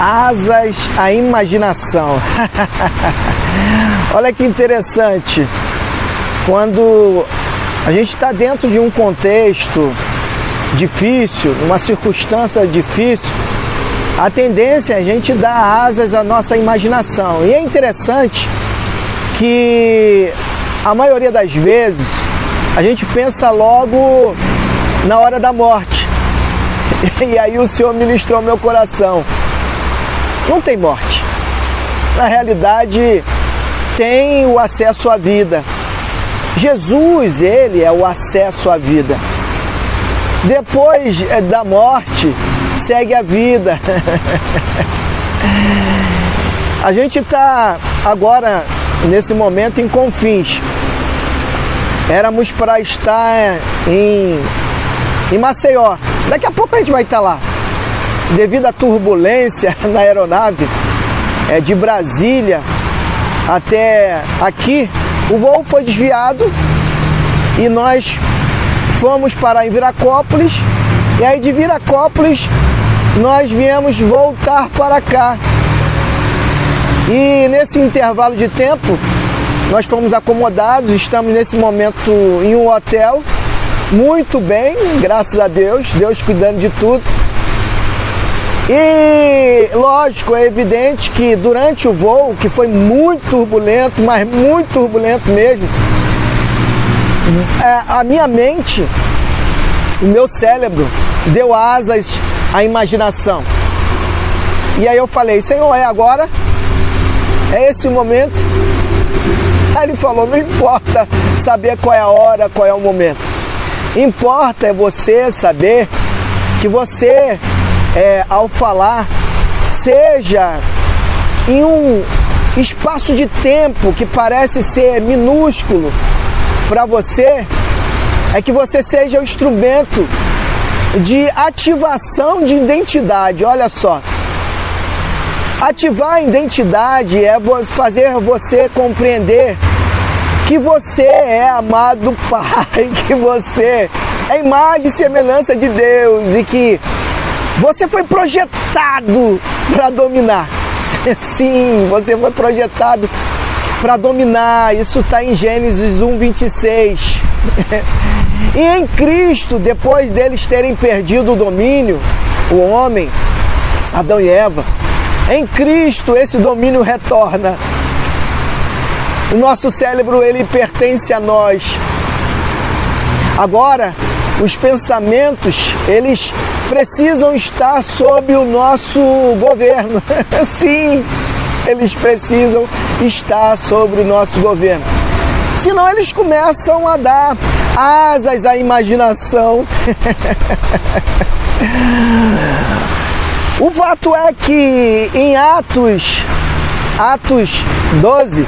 asas à imaginação. Olha que interessante, quando a gente está dentro de um contexto difícil, uma circunstância difícil, a tendência é a gente dar asas à nossa imaginação. E é interessante que a maioria das vezes a gente pensa logo na hora da morte. E aí o Senhor ministrou meu coração. Não tem morte. Na realidade, tem o acesso à vida. Jesus, ele é o acesso à vida. Depois da morte, segue a vida. A gente está agora, nesse momento, em Confins. Éramos para estar em Maceió. Daqui a pouco a gente vai estar lá. Devido à turbulência na aeronave de Brasília até aqui, o voo foi desviado e nós fomos parar em Viracópolis. E aí de Viracópolis nós viemos voltar para cá. E nesse intervalo de tempo nós fomos acomodados, estamos nesse momento em um hotel, muito bem, graças a Deus, Deus cuidando de tudo. E lógico, é evidente que durante o voo, que foi muito turbulento, mas muito turbulento mesmo, a minha mente, o meu cérebro deu asas à imaginação. E aí eu falei, Senhor, é agora? É esse o momento? Aí ele falou, não importa saber qual é a hora, qual é o momento. Importa é você saber que você, ao falar, seja em um espaço de tempo que parece ser minúsculo para você, é que você seja o instrumento de ativação de identidade. Olha só, ativar a identidade é fazer você compreender que você é amado do Pai, que você é imagem e semelhança de Deus e que você foi projetado para dominar. Sim, você foi projetado para dominar. Isso está em Gênesis 1:26. E em Cristo, depois deles terem perdido o domínio, o homem, Adão e Eva, em Cristo esse domínio retorna. O nosso cérebro, ele pertence a nós. Agora, os pensamentos, eles precisam estar sob o nosso governo. Sim, eles precisam estar sobre o nosso governo. Senão eles começam a dar asas à imaginação. O fato é que em Atos 12,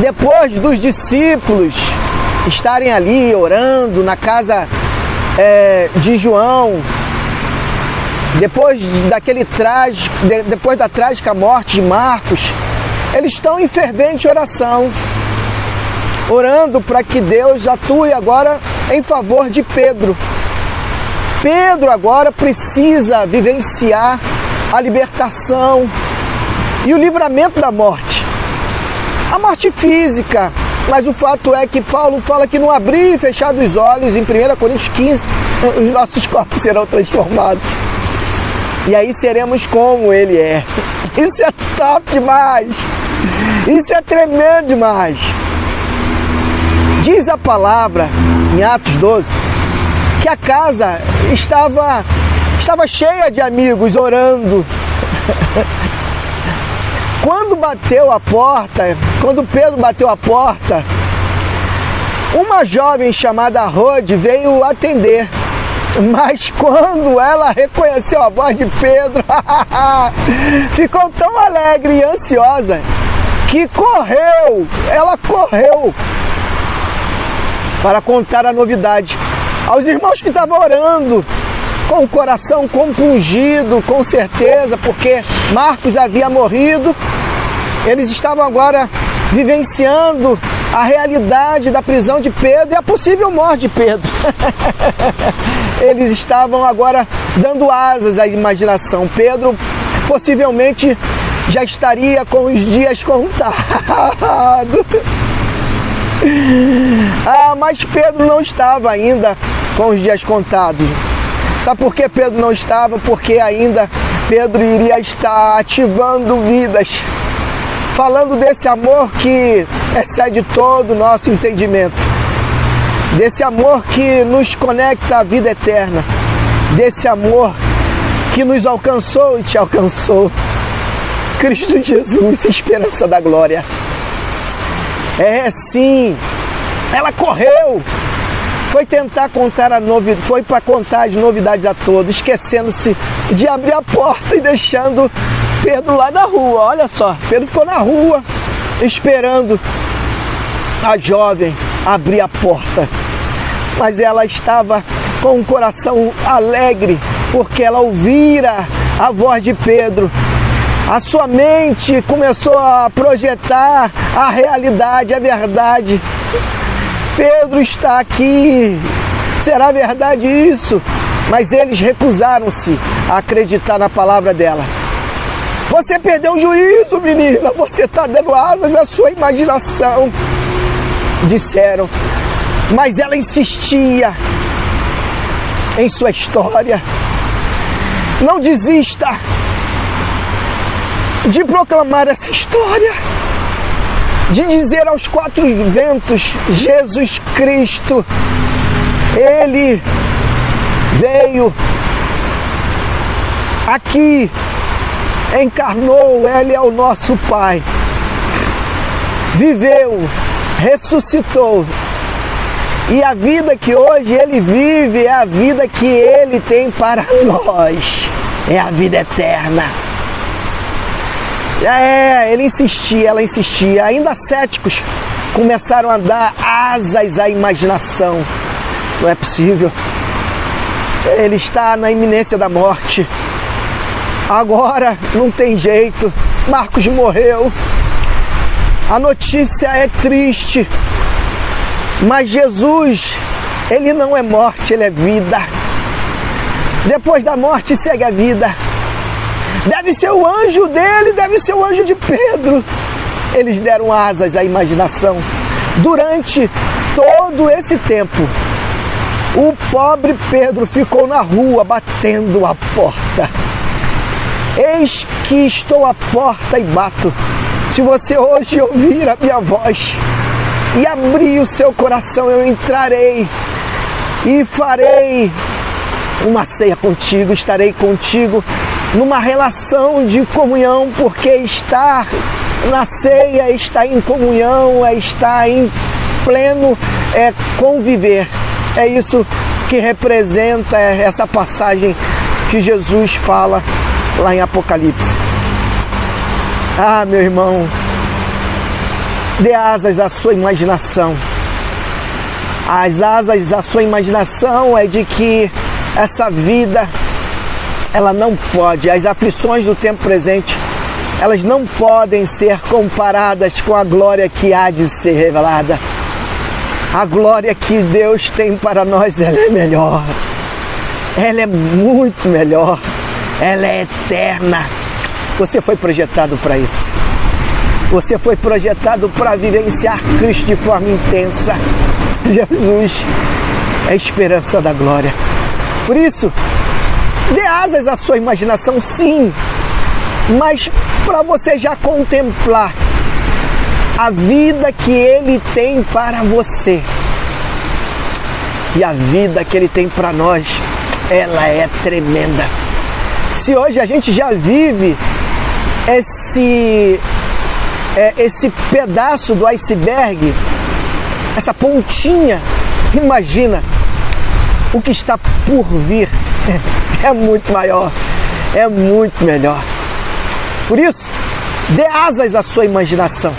depois dos discípulos estarem ali orando na casa de João, depois da trágica morte de Marcos, eles estão em fervente oração, orando para que Deus atue agora em favor de Pedro. Pedro agora precisa vivenciar a libertação e o livramento da morte. A morte física, mas o fato é que Paulo fala que no abrir e fechar dos olhos, em 1 Coríntios 15, os nossos corpos serão transformados. E aí seremos como ele é. Isso é top demais. Isso é tremendo demais. Diz a palavra, em Atos 12, que a casa estava cheia de amigos orando. Quando Pedro bateu a porta, uma jovem chamada Rode veio atender. Mas quando ela reconheceu a voz de Pedro, ficou tão alegre e ansiosa que ela correu para contar a novidade aos irmãos que estavam orando, com o coração compungido, com certeza, porque Marcos havia morrido. Eles estavam agora vivenciando a realidade da prisão de Pedro e a possível morte de Pedro. Eles estavam agora dando asas à imaginação. Pedro possivelmente já estaria com os dias contados. Ah, mas Pedro não estava ainda com os dias contados. Sabe por que Pedro não estava? Porque ainda Pedro iria estar ativando vidas, falando desse amor que excede todo o nosso entendimento, desse amor que nos conecta à vida eterna, desse amor que nos alcançou e te alcançou. Cristo Jesus, esperança da glória. É sim, ela correu, foi para contar as novidades a todos, esquecendo-se de abrir a porta e deixando Pedro lá na rua. Olha só, Pedro ficou na rua esperando a jovem abrir a porta, mas ela estava com um coração alegre, porque ela ouvira a voz de Pedro. A sua mente começou a projetar a realidade, a verdade. Pedro está aqui, será verdade isso? Mas eles recusaram-se a acreditar na palavra dela. Você perdeu o juízo, menina, você está dando asas à sua imaginação, disseram. Mas ela insistia em sua história. Não desista de proclamar essa história, de dizer aos quatro ventos: Jesus Cristo, Ele veio aqui, encarnou, Ele é o nosso Pai, viveu, ressuscitou, e a vida que hoje Ele vive é a vida que Ele tem para nós, é a vida eterna. Ele insistia, ela insistia. Ainda céticos começaram a dar asas à imaginação. Não é possível. Ele está na iminência da morte. Agora não tem jeito. Marcos morreu. A notícia é triste. Mas Jesus, Ele não é morte, Ele é vida. Depois da morte segue a vida. Deve ser o anjo dele, deve ser o anjo de Pedro. Eles deram asas à imaginação. Durante todo esse tempo, o pobre Pedro ficou na rua, batendo a porta. Eis que estou à porta e bato. Se você hoje ouvir a minha voz e abrir o seu coração, eu entrarei e farei uma ceia contigo, estarei contigo numa relação de comunhão, porque estar na ceia, estar em comunhão, é estar em pleno, é conviver. É isso que representa essa passagem que Jesus fala lá em Apocalipse. Ah, meu irmão, dê asas à sua imaginação. As asas à sua imaginação é de que essa vida, ela não pode, as aflições do tempo presente, elas não podem ser comparadas com a glória que há de ser revelada. A glória que Deus tem para nós, ela é melhor. Ela é muito melhor. Ela é eterna. Você foi projetado para isso. Você foi projetado para vivenciar Cristo de forma intensa. Jesus é a esperança da glória. Por isso, dê asas à sua imaginação, sim, mas para você já contemplar a vida que Ele tem para você. E a vida que Ele tem para nós, ela é tremenda. Se hoje a gente já vive esse pedaço do iceberg, essa pontinha, imagina o que está por vir. É muito maior, é muito melhor. Por isso, dê asas à sua imaginação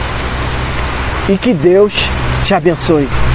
e que Deus te abençoe.